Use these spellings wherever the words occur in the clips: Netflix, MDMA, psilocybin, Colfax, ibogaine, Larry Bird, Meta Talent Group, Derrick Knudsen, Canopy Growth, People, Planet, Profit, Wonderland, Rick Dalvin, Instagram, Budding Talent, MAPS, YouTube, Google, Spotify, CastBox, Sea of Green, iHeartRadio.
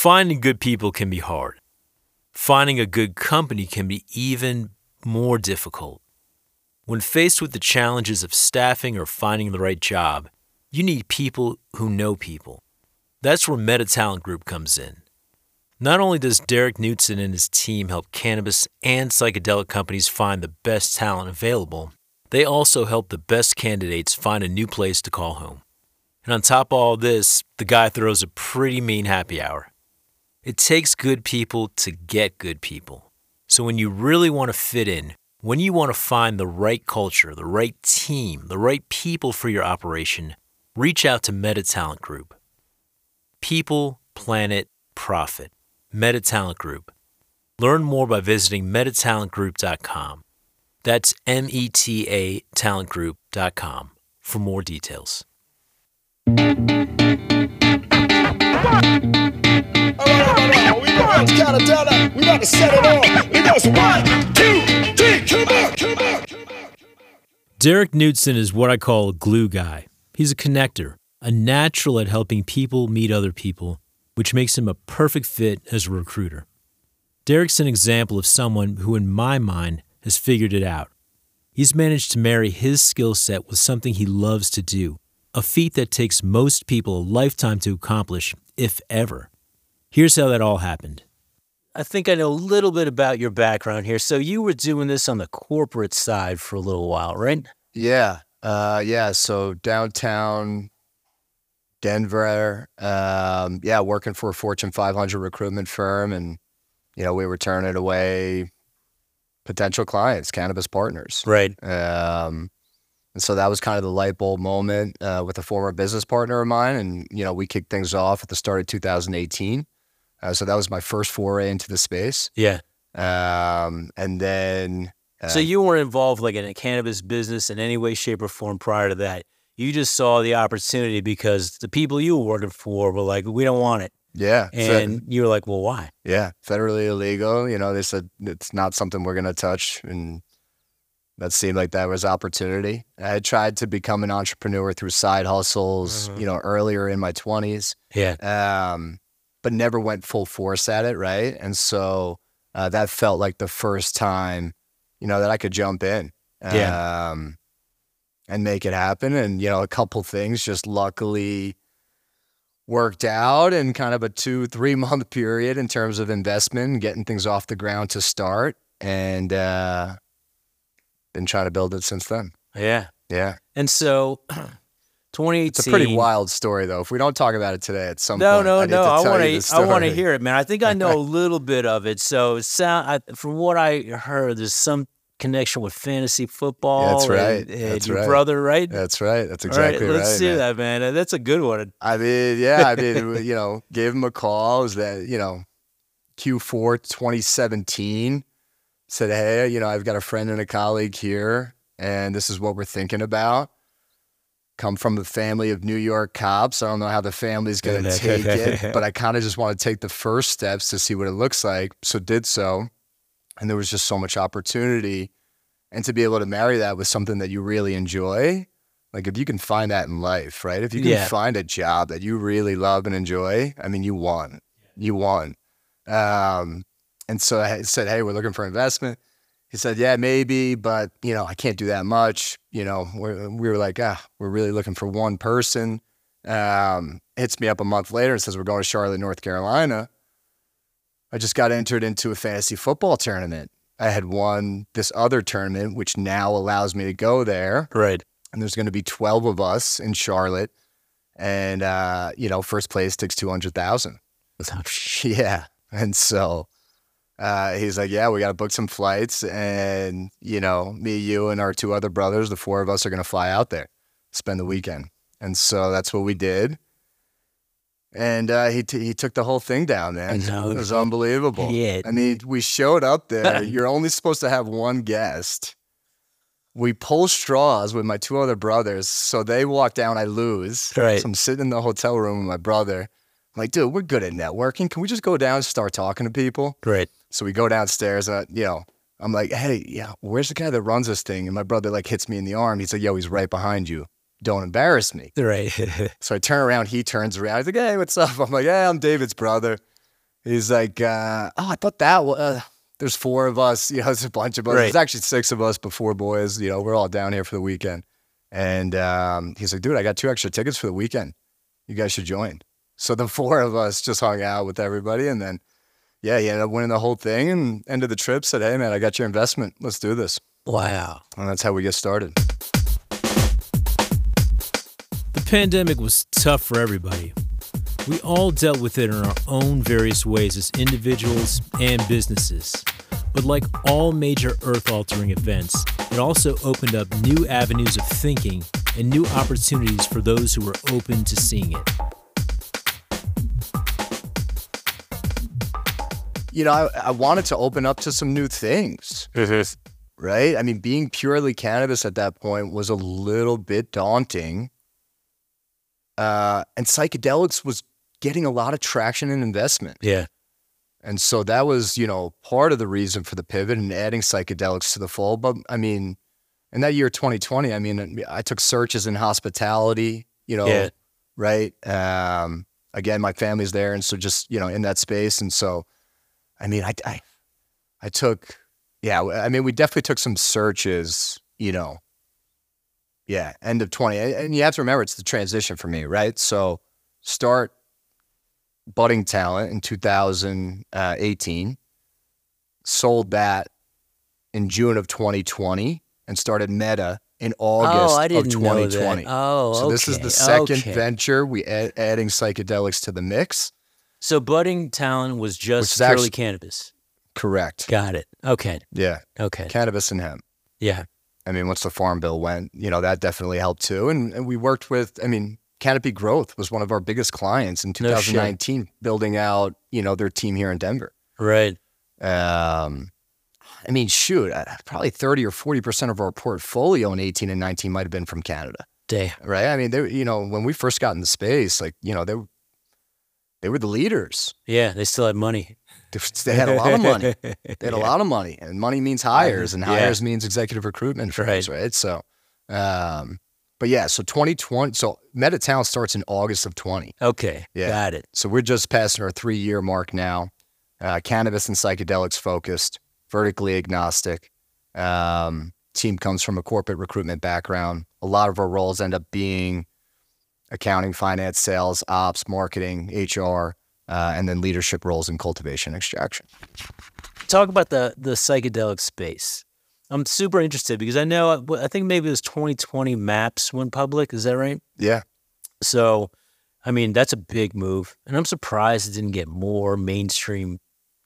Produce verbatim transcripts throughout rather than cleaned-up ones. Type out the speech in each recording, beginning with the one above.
Finding good people can be hard. Finding a good company can be even more difficult. When faced with the challenges of staffing or finding the right job, you need people who know people. That's where Meta Talent Group comes in. Not only does Derrick Knudsen and his team help cannabis and psychedelic companies find the best talent available, they also help the best candidates find a new place to call home. And on top of all this, the guy throws a pretty mean happy hour. It takes good people to get good people. So when you really want to fit in, when you want to find the right culture, the right team, the right people for your operation, reach out to Meta Talent Group. People, planet, profit. Meta Talent Group. Learn more by visiting meta talent group dot com. That's M E T A talent group dot com for more details. We about to set it off. It goes one, two, three. Come on, come on, come on. Derrick Knudsen is what I call a glue guy. He's a connector, a natural at helping people meet other people, which makes him a perfect fit as a recruiter. Derrick's an example of someone who, in my mind, has figured it out. He's managed to marry his skill set with something he loves to do, a feat that takes most people a lifetime to accomplish, if ever. Here's how that all happened. I think I know a little bit about your background here. So you were doing this on the corporate side for a little while, right? Yeah. Uh, yeah. So downtown Denver, um, yeah, working for a Fortune five hundred recruitment firm. And, you know, we were turning away potential clients, cannabis partners. Right. Um, and so that was kind of the light bulb moment uh, with a former business partner of mine. And, you know, we kicked things off at the start of two thousand eighteen. Uh, so that was my first foray into the space. Yeah. Um, and then... Uh, so you weren't involved like in a cannabis business in any way, shape, or form prior to that. You just saw the opportunity because the people you were working for were like, we don't want it. Yeah. And you were like, well, why? Yeah. Federally illegal. You know, they said it's not something we're going to touch. And that seemed like that was opportunity. I had tried to become an entrepreneur through side hustles, mm-hmm. you know, earlier in my twenties. Yeah. Um... but never went full force at it, right? And so uh, that felt like the first time, you know, that I could jump in um, yeah. and make it happen. And, you know, a couple things just luckily worked out in kind of a two, three-month period in terms of investment, getting things off the ground to start, and uh, been trying to build it since then. Yeah. Yeah. And so... twenty eighteen. It's a pretty wild story, though. If we don't talk about it today, at some no, point, no, I need no, to tell I want to. I want to hear it, man. I think I know a little bit of it. So, it sound I, from what I heard, there's some connection with fantasy football. Yeah, that's right. And, and that's your right. brother, right? That's right. That's exactly right. Let's right, see man. that, man. That's a good one. I mean, yeah. I mean, you know, gave him a call. It was that you know, Q four twenty seventeen? Said, hey, you know, I've got a friend and a colleague here, and this is what we're thinking about. Come from a family of New York cops. I don't know how the family's going to take it, but I kind of just want to take the first steps to see what it looks like. So did so. And there was just so much opportunity. And to be able to marry that with something that you really enjoy, like if you can find that in life, right? If you can yeah. find a job that you really love and enjoy, I mean, you won. You won. Um, and so I said, hey, we're looking for investment. He said, yeah, maybe, but, you know, I can't do that much. You know, we're, we were like, ah, we're really looking for one person. Um, hits me up a month later and says, we're going to Charlotte, North Carolina. I just got entered into a fantasy football tournament. I had won this other tournament, which now allows me to go there. Right. And there's going to be twelve of us in Charlotte. And, uh, you know, first place takes two hundred thousand dollars. Yeah. And so... Uh, he's like, yeah, we got to book some flights and, you know, me, you, and our two other brothers, the four of us are going to fly out there, spend the weekend. And so that's what we did. And uh, he t he took the whole thing down, man. No, it was unbelievable. Yeah. I mean, we showed up there. You're only supposed to have one guest. We pull straws with my two other brothers. So they walk down, I lose. Right. So I'm sitting in the hotel room with my brother. I'm like, dude, we're good at networking. Can we just go down and start talking to people? Great. So we go downstairs, and I, you know, I'm like, hey, yeah, where's the guy that runs this thing? And my brother like hits me in the arm. He's like, yo, he's right behind you. Don't embarrass me. Right. So I turn around. He turns around. He's like, hey, what's up? I'm like, yeah, I'm David's brother. He's like, uh, oh, I thought that was, uh, there's four of us, you know, there's a bunch of us. Right. There's actually six of us before boys, you know, we're all down here for the weekend. And um, he's like, dude, I got two extra tickets for the weekend. You guys should join. So the four of us just hung out with everybody. And then, yeah, he ended up winning the whole thing and ended the trip, said, hey, man, I got your investment. Let's do this. Wow. And that's how we get started. The pandemic was tough for everybody. We all dealt with it in our own various ways as individuals and businesses. But like all major earth-altering events, it also opened up new avenues of thinking and new opportunities for those who were open to seeing it. You know, I, I wanted to open up to some new things, right? I mean, being purely cannabis at that point was a little bit daunting. Uh, and psychedelics was getting a lot of traction and investment. Yeah. And so that was, you know, part of the reason for the pivot and adding psychedelics to the fold. But I mean, in that year twenty twenty, I mean, I took searches in hospitality, you know, yeah. right? Um, again, my family's there. And so just, you know, in that space. And so, I mean, I, I, I took, yeah, I mean, we definitely took some searches, you know, yeah, end of twenty. And you have to remember, it's the transition for me, right? So start Budding Talent in two thousand eighteen, sold that in June of twenty twenty, and started Meta in August oh, of twenty twenty. Oh, so okay. This is the second okay. venture. We add, adding psychedelics to the mix. So Budding Talent was just purely actually, cannabis. Correct. Got it. Okay. Yeah. Okay. Cannabis and hemp. Yeah. I mean, once the farm bill went, you know, that definitely helped too. And, and we worked with, I mean, Canopy Growth was one of our biggest clients in two thousand nineteen, no shit. Building out, you know, their team here in Denver. Right. Um, I mean, shoot, probably thirty or forty percent of our portfolio in eighteen and nineteen might have been from Canada. Damn. Right? I mean, they, you know, when we first got into space, like, you know, they were, They were the leaders. Yeah, they still had money. They had a lot of money. They had yeah. a lot of money. And money means hires, and hires yeah. means executive recruitment firms, right. right? So, um, but yeah, so twenty twenty, so Meta Talent starts in August of twenty. Okay, yeah. got it. So we're just passing our three-year mark now. Uh, cannabis and psychedelics focused, vertically agnostic. Um, team comes from a corporate recruitment background. A lot of our roles end up being accounting, finance, sales, ops, marketing, H R, uh, and then leadership roles in cultivation, extraction. Talk about the the psychedelic space. I'm super interested because I know, I think maybe it was twenty twenty MAPS went public. Is that right? Yeah. So, I mean, that's a big move. And I'm surprised it didn't get more mainstream.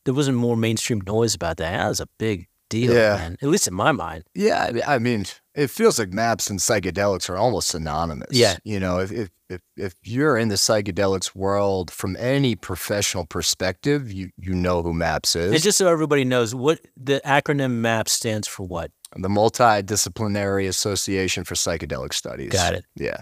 There wasn't more mainstream noise about that. That was a big deal, yeah. man. At least in my mind. Yeah, I mean, it feels like MAPS and psychedelics are almost synonymous. Yeah. You know, if, if, if, if you're in the psychedelics world from any professional perspective, you, you know who MAPS is. And just so everybody knows, what the acronym MAPS stands for what? The Multidisciplinary Association for Psychedelic Studies. Got it. Yeah.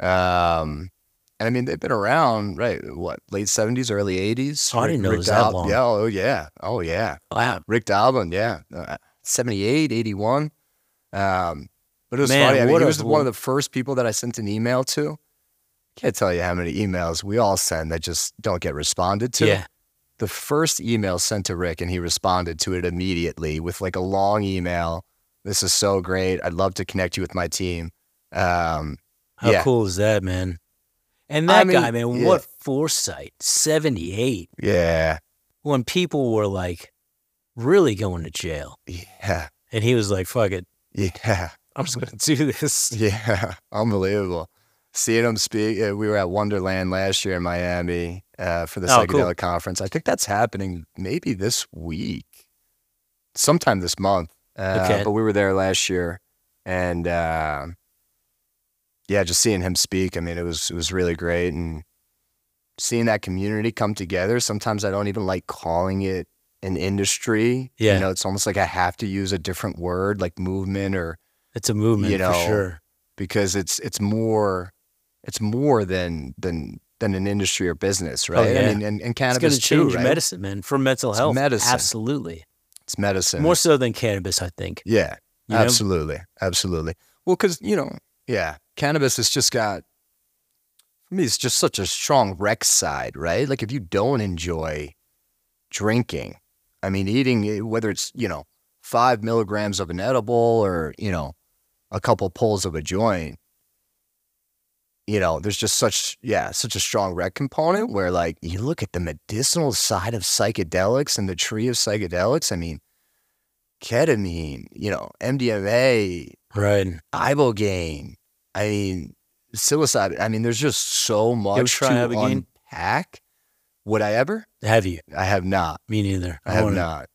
Um, and I mean, they've been around, right, what, late seventies, early eighties? Oh, I didn't know it was that long. Yeah, oh, yeah. Oh, yeah. Wow. Rick Dalvin, yeah. Uh, seventy-eight, eighty-one. Um, but it was Man, funny. I mean, he was one of the first people that I sent an email to. Can't tell you how many emails we all send that just don't get responded to. Yeah. The first email sent to Rick, and he responded to it immediately with like a long email. This is so great. I'd love to connect you with my team. Um, how yeah. cool is that, man? And that I mean, guy, man, yeah. what foresight. seventy-eight. Yeah. When people were like really going to jail. Yeah. And he was like, fuck it. Yeah. I'm just going to do this. Yeah. Unbelievable. Seeing him speak. Uh, we were at Wonderland last year in Miami uh, for the oh, psychedelic cool. conference. I think that's happening maybe this week, sometime this month. Uh, okay. But we were there last year. And uh, yeah, just seeing him speak. I mean, it was, it was really great. And seeing that community come together. Sometimes I don't even like calling it an industry, yeah. you know, it's almost like I have to use a different word, like movement, or it's a movement, you know, for sure, because it's it's more it's more than than than an industry or business, right? Oh, yeah. I mean, and, and cannabis it's gonna too, change right? medicine, man, for mental it's health, medicine, absolutely, it's medicine, more so than cannabis, I think. Yeah, you absolutely, know? absolutely. Well, because you know, yeah, cannabis has just got, for me, it's just such a strong rec side, right? Like if you don't enjoy drinking. I mean, eating, whether it's, you know, five milligrams of an edible or, you know, a couple pulls of a joint, you know, there's just such, yeah, such a strong rec component where, like, you look at the medicinal side of psychedelics and the tree of psychedelics. I mean, ketamine, you know, M D M A, right, ibogaine, I mean, psilocybin. I mean, there's just so much to ibogaine? unpack. Would I ever? Have you? I have not. Me neither. I, I have wanna... not.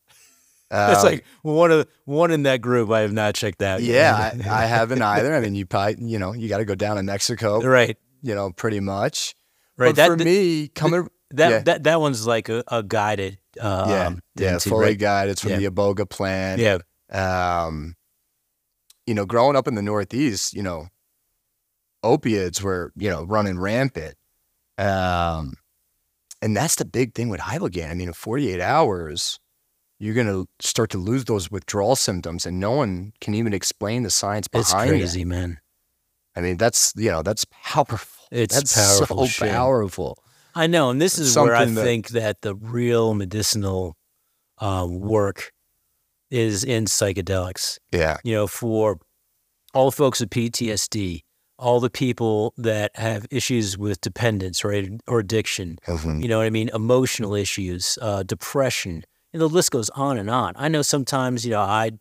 Um, it's like one of one in that group. I have not checked out. Yeah, I, I haven't either. I mean, you probably, you know, you got to go down to Mexico, right? You know, pretty much, right? But that, for th me, coming that, yeah. that that that one's like a, a guided, uh, yeah, um, yeah, into, fully right? guided. It's from yeah. the Iboga plant. Yeah, um, you know, growing up in the Northeast, you know, opiates were you know running rampant, um, and that's the big thing with ibogaine. I mean, in forty-eight hours. You're going to start to lose those withdrawal symptoms, and no one can even explain the science behind it. It's crazy, man. I mean, that's, you know, that's powerful. It's that's powerful. So shit. powerful. I know. And this is Something where I that, think that the real medicinal uh, work is in psychedelics. Yeah. You know, for all the folks with P T S D, all the people that have issues with dependence, right, or addiction, mm-hmm. you know what I mean? Emotional issues, uh, depression. And the list goes on and on. I know sometimes, you know, I,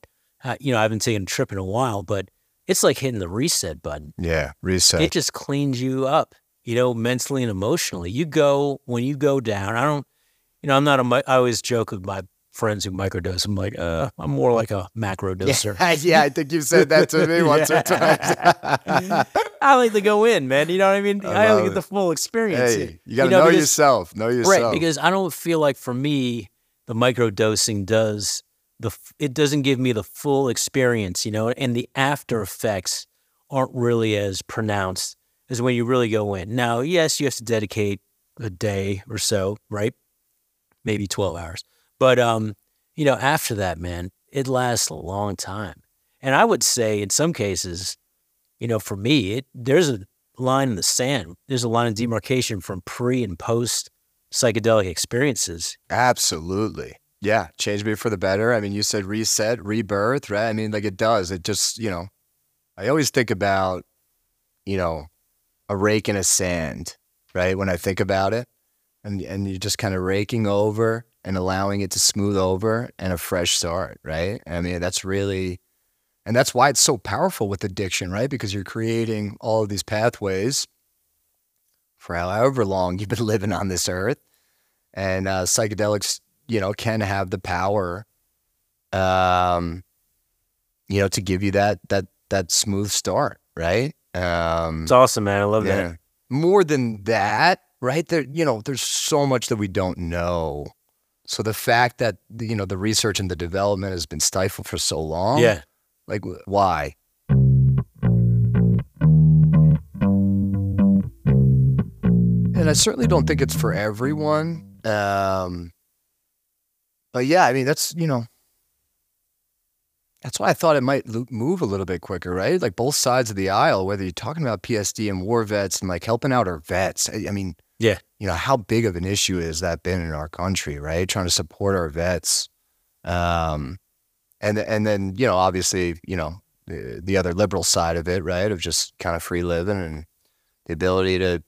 I, you know, I haven't taken a trip in a while, but it's like hitting the reset button. Yeah, reset. It just cleans you up, you know, mentally and emotionally. You go, when you go down, I don't, you know, I'm not a, I always joke with my friends who microdose. I'm like, uh, I'm more like a macro doser. Yeah, yeah, I think you've said that to me once yeah. or twice. I like to go in, man. You know what I mean? I, I like it. the full experience. Hey, you got to you know, know because, yourself. Know yourself. Right, because I don't feel like for me, the microdosing does the it doesn't give me the full experience, you know, and the after effects aren't really as pronounced as when you really go in. Now, yes, you have to dedicate a day or so, right? Maybe twelve hours. But um, you know, after that, man, it lasts a long time. And I would say in some cases, you know, for me, it there's a line in the sand. There's a line of demarcation from pre and post psychedelic experiences. Absolutely. Yeah. Changed me for the better. I mean, you said reset, rebirth, right? I mean, like it does. It just, you know, I always think about, you know, a rake in a sand, right? When I think about it, and, and you're just kind of raking over and allowing it to smooth over and a fresh start, right? I mean, that's really, and that's why it's so powerful with addiction, right? Because you're creating all of these pathways for however long you've been living on this earth. And uh, psychedelics, you know, can have the power, um, you know, to give you that, that, that smooth start, right? Um, it's awesome, man. I love yeah. that. More than that, right? There, you know, there's so much that we don't know. So the fact that, you know, the research and the development has been stifled for so long. Yeah. Like, why? And I certainly don't think it's for everyone. Um, but yeah, I mean, that's, you know, that's why I thought it might move a little bit quicker, right? Like both sides of the aisle, whether you're talking about P S D and war vets and like helping out our vets. I, I mean, yeah, you know, how big of an issue has that been in our country, right? Trying to support our vets. Um, and, and then, you know, obviously, you know, the, the other liberal side of it, right? Of just kind of free living and the ability to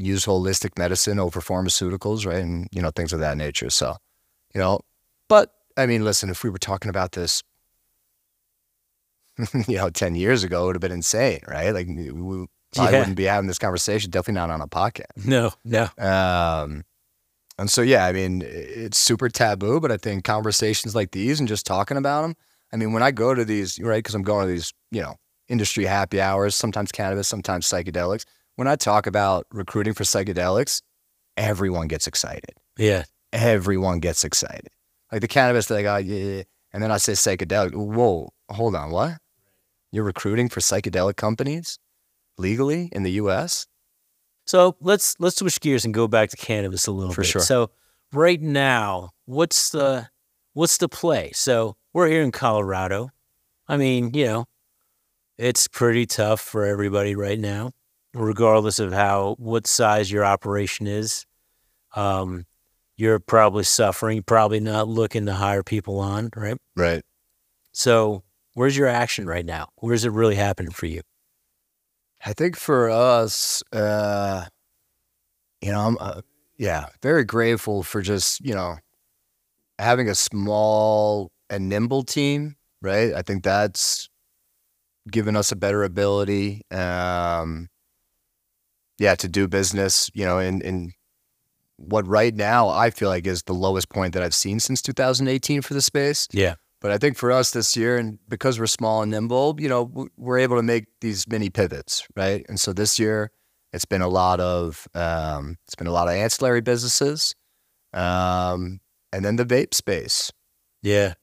use holistic medicine over pharmaceuticals, right? And, you know, things of that nature. So, you know, but I mean, listen, if we were talking about this, you know, ten years ago, it would have been insane, right? Like we probably yeah. wouldn't be having this conversation, definitely not on a podcast. No, no. Um, and so, yeah, I mean, it's super taboo, but I think conversations like these and just talking about them, I mean, when I go to these, right, because I'm going to these, you know, industry happy hours, sometimes cannabis, sometimes psychedelics. When I talk about recruiting for psychedelics, everyone gets excited. Yeah. Everyone gets excited. Like the cannabis, they're like, oh, yeah. And then I say psychedelic. Whoa, hold on, what? You're recruiting for psychedelic companies legally in the U S? So let's let's switch gears and go back to cannabis a little for bit. Sure. So right now, what's the, what's the play? So we're here in Colorado. I mean, you know, it's pretty tough for everybody right now, regardless of how, what size your operation is. Um, you're probably suffering, probably not looking to hire people on, right? Right. So where's your action right now? Where's it really happening for you? I think for us, uh, you know, I'm, uh, yeah, very grateful for just, you know, having a small and nimble team, right? I think that's given us a better ability, um, yeah, to do business, you know, in, in what right now I feel like is the lowest point that I've seen since two thousand eighteen for the space. Yeah. But I think for us this year, and because we're small and nimble, you know, we're able to make these mini pivots, right? And so this year, it's been a lot of um, it's been a lot of ancillary businesses, um, and then the vape space. Yeah.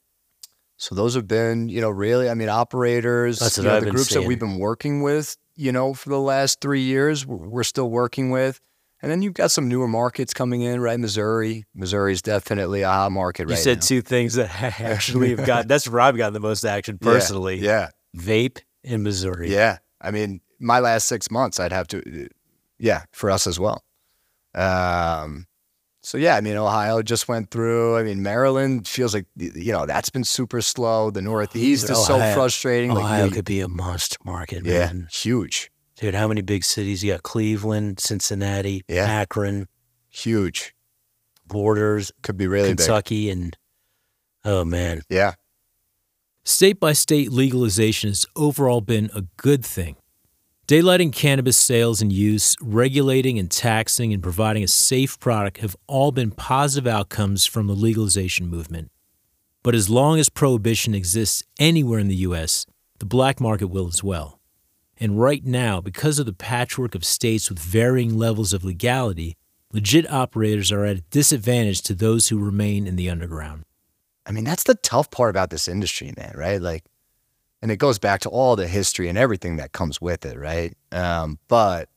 So those have been, you know, really, I mean, operators, That's you know, the groups seeing. that we've been working with, you know, for the last three years, we're still working with. And then you've got some newer markets coming in, right? Missouri. Missouri's definitely a hot market right now. You said two things that I actually have gotten. That's where I've gotten the most action personally. Yeah, yeah. Vape in Missouri. Yeah. I mean, my last six months, I'd have to, yeah, for us as well. Um, so, yeah, I mean, Ohio just went through. I mean, Maryland feels like, you know, that's been super slow. The Northeast Dude, is Ohio, so frustrating. Ohio like, could be a monster market, yeah, man. Huge. Dude, how many big cities? You got Cleveland, Cincinnati, yeah. Akron. Huge. Borders. Could be really Kentucky big. and, oh, man. Yeah. State-by-state legalization has overall been a good thing. Daylighting cannabis sales and use, regulating and taxing, and providing a safe product have all been positive outcomes from the legalization movement. But as long as prohibition exists anywhere in the U S, the black market will as well. And right now, because of the patchwork of states with varying levels of legality, legit operators are at a disadvantage to those who remain in the underground. I mean, that's the tough part about this industry, man, right? Like, and it goes back to all the history and everything that comes with it, right? Um, but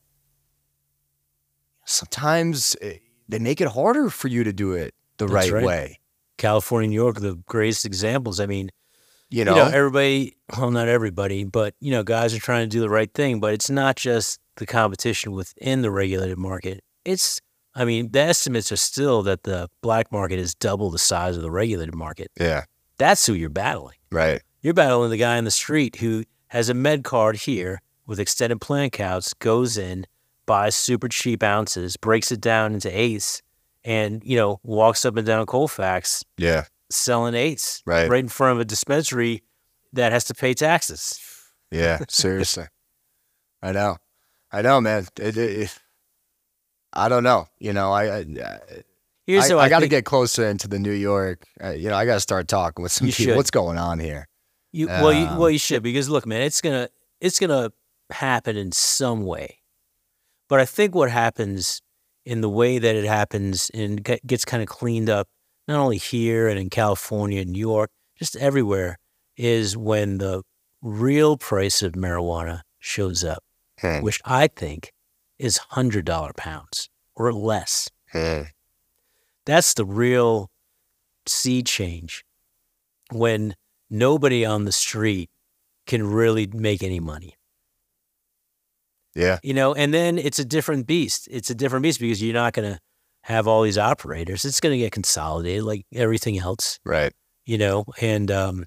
sometimes it, they make it harder for you to do it the right, right way. California, New York, the greatest examples. I mean, You know? you know, everybody, well, not everybody, but, you know, guys are trying to do the right thing, but it's not just the competition within the regulated market. It's, I mean, the estimates are still that the black market is double the size of the regulated market. Yeah. That's who you're battling. Right. You're battling the guy on the street who has a med card here with extended plant counts, goes in, buys super cheap ounces, breaks it down into eighths, and, you know, walks up and down Colfax. Yeah. Selling eights right. right in front of a dispensary that has to pay taxes. Yeah, seriously. I know. I know, man. It, it, it, I don't know. You know, I I, Here's I, I, I got to get closer into the New York. Uh, you know, I got to start talking with some people. Should. What's going on here? You um, well, you well, you should, because look, man, it's gonna it's gonna happen in some way. But I think what happens in the way that it happens and gets kind of cleaned up, not only here and in California and New York, just everywhere, is when the real price of marijuana shows up, hmm. which I think is one hundred dollar pounds or less. Hmm. That's the real sea change, when nobody on the street can really make any money. Yeah. You know, and then it's a different beast. It's a different beast because you're not going to have all these operators. It's going to get consolidated like everything else. Right. You know, and um,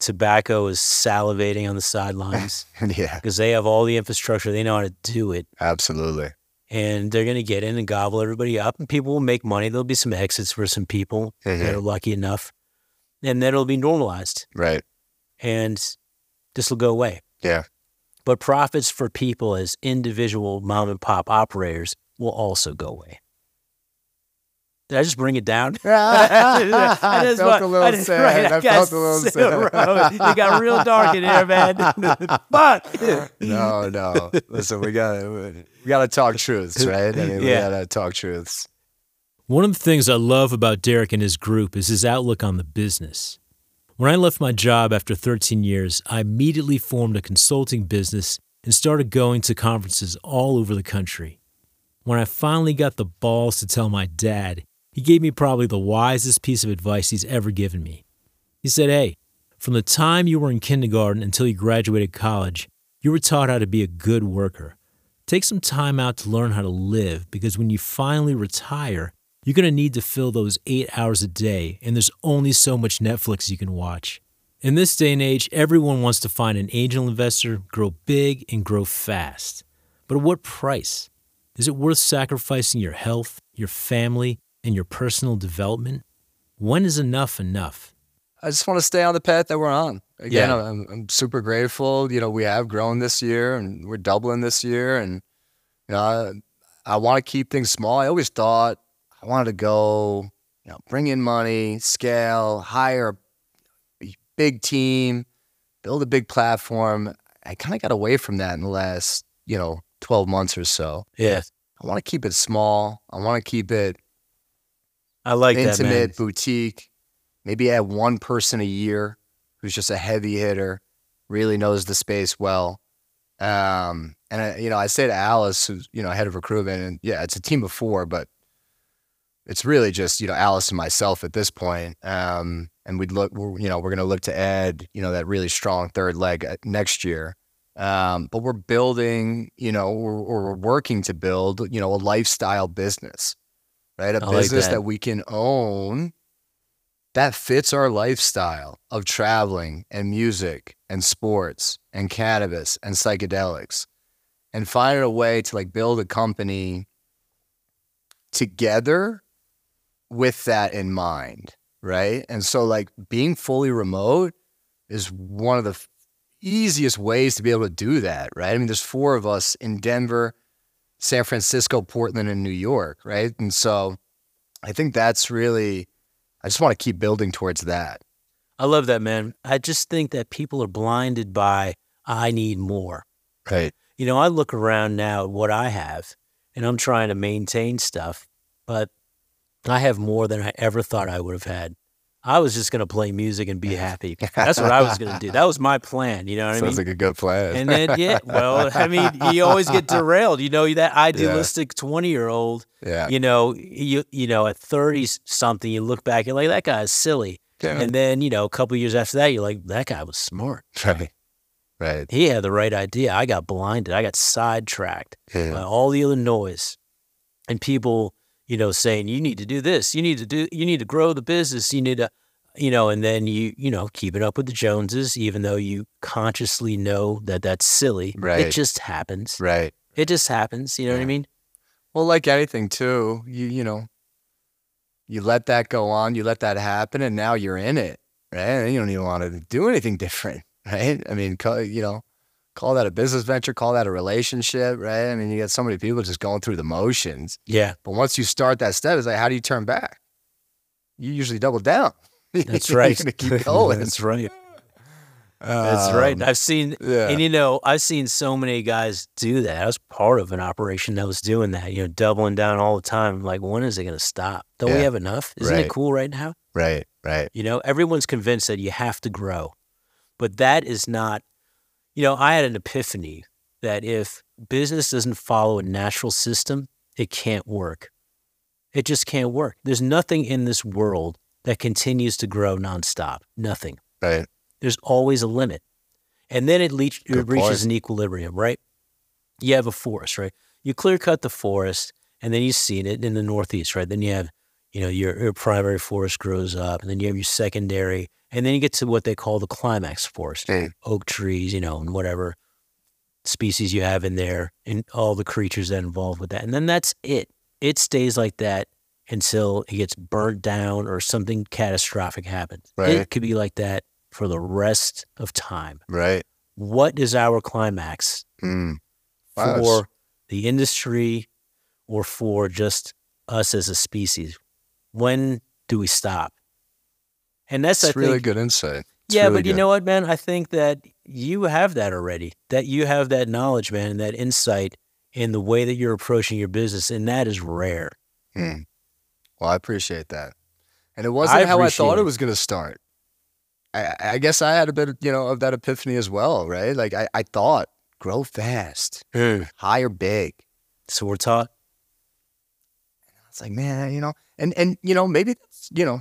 tobacco is salivating on the sidelines. Yeah. Because they have all the infrastructure. They know how to do it. Absolutely. And they're going to get in and gobble everybody up, and people will make money. There'll be some exits for some people mm-hmm. that are lucky enough, and then it'll be normalized. Right. And this will go away. Yeah. But profits for people as individual mom and pop operators will also go away. Did I just bring it down? I, I just felt a little I just, sad. Right, I, I felt a little sad. Road. It got real dark in here, man. But no, no. Listen, we got we got to talk truths, right? I mean, yeah. We got to talk truths. One of the things I love about Derrick and his group is his outlook on the business. When I left my job after thirteen years, I immediately formed a consulting business and started going to conferences all over the country. When I finally got the balls to tell my dad, he gave me probably the wisest piece of advice he's ever given me. He said, hey, from the time you were in kindergarten until you graduated college, you were taught how to be a good worker. Take some time out to learn how to live, because when you finally retire, You're going to need to fill those eight hours a day, and there's only so much Netflix you can watch. In this day and age, everyone wants to find an angel investor, grow big, and grow fast. But at what price? Is it worth sacrificing your health, your family, and your personal development? When is enough enough? I just want to stay on the path that we're on. Again, yeah. I'm, I'm super grateful. You know, we have grown this year, and we're doubling this year, and you know, I, I want to keep things small. I always thought I wanted to go, you know, bring in money, scale, hire a big team, build a big platform. I kind of got away from that in the last, you know, twelve months or so. Yeah, I want to keep it small. I want to keep it. I like intimate, that intimate boutique. Maybe add one person a year who's just a heavy hitter, really knows the space well. Um, and I, you know, I say to Alice, who's, you know, head of recruitment, and yeah, it's a team of four, but it's really just, you know, Alice and myself at this point. Um, and we'd look, we're, you know, we're going to look to add, you know, that really strong third leg next year. Um, but we're building, you know, or we're, we're working to build, you know, a lifestyle business, right? A I business like that. that we can own that fits our lifestyle of traveling and music and sports and cannabis and psychedelics, and find a way to like build a company together with that in mind, right? And so like being fully remote is one of the easiest ways to be able to do that, right? I mean, there's four of us in Denver, San Francisco, Portland, and New York, right? And so I think that's really, I just want to keep building towards that. I love that, man. I just think that people are blinded by, I need more. Right. You know, I look around now at what I have, and I'm trying to maintain stuff, but I have more than I ever thought I would have had. I was just going to play music and be happy. That's what I was going to do. That was my plan. You know what Sounds I mean? Sounds like a good plan. And then, yeah, well, I mean, you always get derailed. You know, that idealistic twenty-year-old, yeah. yeah. you know, you you know, at thirty-something, you look back, you're like, that guy is silly. Yeah. And then, you know, a couple of years after that, you're like, that guy was smart. Right. Right. He had the right idea. I got blinded. I got sidetracked yeah. by all the other noise. And people... you know, saying you need to do this, you need to do, you need to grow the business, you need to, you know, and then you, you know, keep it up with the Joneses, even though you consciously know that that's silly. Right. It just happens. Right. It just happens. You know yeah. what I mean? Well, like anything too, you, you know, you let that go on, you let that happen, and now you're in it, right? And you don't even want to do anything different, right? I mean, call, you know, call that a business venture, call that a relationship, right? I mean, you got so many people just going through the motions. Yeah. But once you start that step, it's like, how do you turn back? You usually double down. That's right. You're going to keep going. That's right. Um, That's right. I've seen, yeah. and you know, I've seen so many guys do that. I was part of an operation that was doing that, you know, doubling down all the time. I'm like, when is it going to stop? Don't yeah. we have enough? Isn't right. it cool right now? Right, right. You know, everyone's convinced that you have to grow, but that is not. You know, I had an epiphany that if business doesn't follow a natural system, it can't work. It just can't work. There's nothing in this world that continues to grow nonstop. Nothing. Right. There's always a limit. And then it, reach, it reaches an equilibrium, right? You have a forest, right? You clear cut the forest, and then you've seen it in the Northeast, right? Then you have, you know, your, your primary forest grows up, and then you have your secondary. And then you get to what they call the climax forest, mm. oak trees, you know, and whatever species you have in there and all the creatures that are involved with that. And then that's it. It stays like that until it gets burnt down or something catastrophic happens. Right. It could be like that for the rest of time. Right. What is our climax mm. wow. for the industry or for just us as a species? When do we stop? And that's it's I really think, good insight. It's yeah, really but you good. know what, man? I think that you have that already, that you have that knowledge, man, and that insight in the way that you're approaching your business, and that is rare. Hmm. Well, I appreciate that. And it wasn't I how I thought it, it was going to start. I, I guess I had a bit of, you know, of that epiphany as well, right? Like I, I thought, grow fast, hmm. hire big. So we're taught. It's like, man, you know, and, and you know, maybe, that's, you know,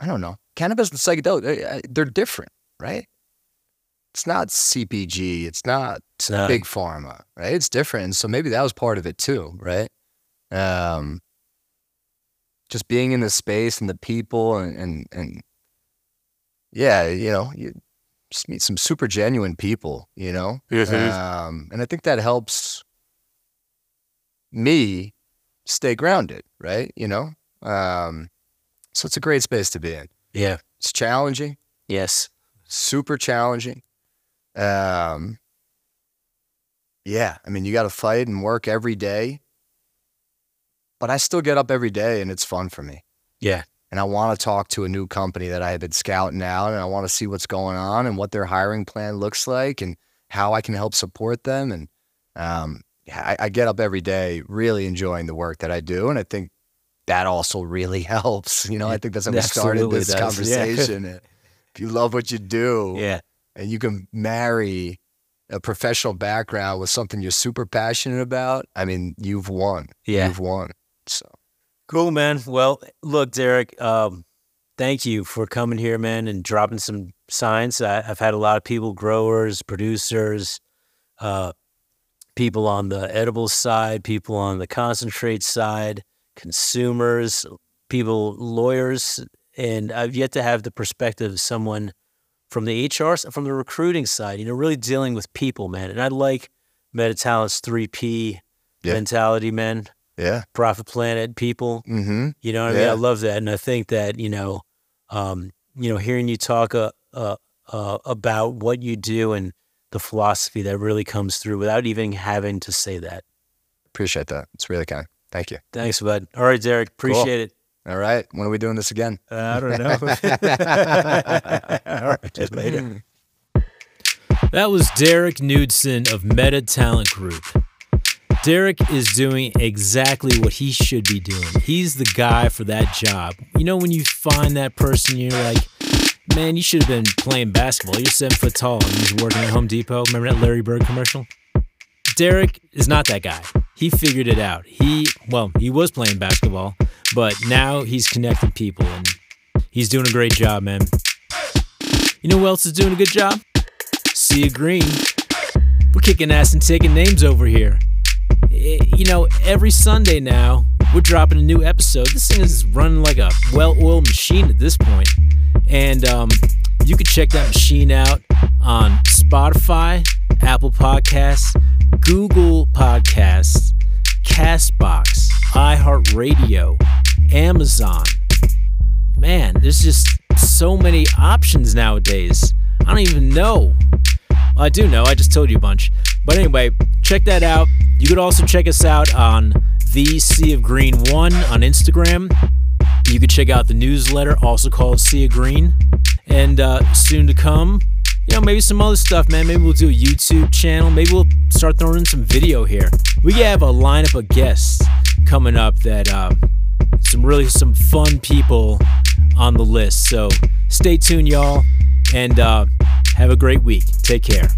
I don't know. Cannabis and psychedelic, they're different, right? It's not C P G. It's not it's big pharma, right? It's different. So maybe that was part of it too, right? Um, just being in the space and the people and, and, and yeah, you know, you just meet some super genuine people, you know? Yes, it um, is. And I think that helps me stay grounded, right? You know? Um, so it's a great space to be in. Yeah. It's challenging. Yes. Super challenging. Um, yeah. I mean, you got to fight and work every day, but I still get up every day and it's fun for me. Yeah. And I want to talk to a new company that I have been scouting out, and I want to see what's going on and what their hiring plan looks like and how I can help support them. And, um, I, I get up every day really enjoying the work that I do. And I think that also really helps. You know, I think that's how we started this does. conversation. Yeah. If you love what you do, yeah, and you can marry a professional background with something you're super passionate about, I mean, you've won. Yeah. You've won. So cool, man. Well, look, Derrick, um, thank you for coming here, man, and dropping some science. I, I've had a lot of people, growers, producers, uh, people on the edible side, people on the concentrate side, consumers, people, lawyers, and I've yet to have the perspective of someone from the H R, from the recruiting side, you know, really dealing with people, man. And I like Meta Talent's three P yeah. mentality, man. Yeah. Profit, planet, people. Mm-hmm. You know what yeah. I mean? I love that. And I think that, you know, um, you know, hearing you talk uh, uh, uh, about what you do and the philosophy that really comes through without even having to say that. Appreciate that. It's really kind. Thank you. Thanks, bud. All right, Derrick. Appreciate cool. it. All right. When are we doing this again? Uh, I don't know. All right. Just later. That was Derrick Knudsen of Meta Talent Group. Derrick is doing exactly what he should be doing. He's the guy for that job. You know, when you find that person, you're like, man, you should have been playing basketball. You're seven foot tall and he's working at Home Depot. Remember that Larry Bird commercial? Derrick is not that guy. He figured it out. He, well, he was playing basketball, but now he's connecting people and he's doing a great job, man. You know who else is doing a good job? Sea of Green. We're kicking ass and taking names over here. It, you know, every Sunday now, we're dropping a new episode. This thing is running like a well-oiled machine at this point. And um, you can check that machine out on Spotify, Apple Podcasts, Google Podcasts, CastBox, iHeartRadio, Amazon. Man, there's just so many options nowadays. I don't even know. Well, I do know. I just told you a bunch. But anyway, check that out. You could also check us out on The Sea of Green one on Instagram. You could check out the newsletter, also called Sea of Green. And uh, soon to come, you know, maybe some other stuff, man. Maybe we'll do a YouTube channel. Maybe we'll start throwing in some video here. We have a lineup of guests coming up that uh, some really some fun people on the list. So stay tuned, y'all, and uh, have a great week. Take care.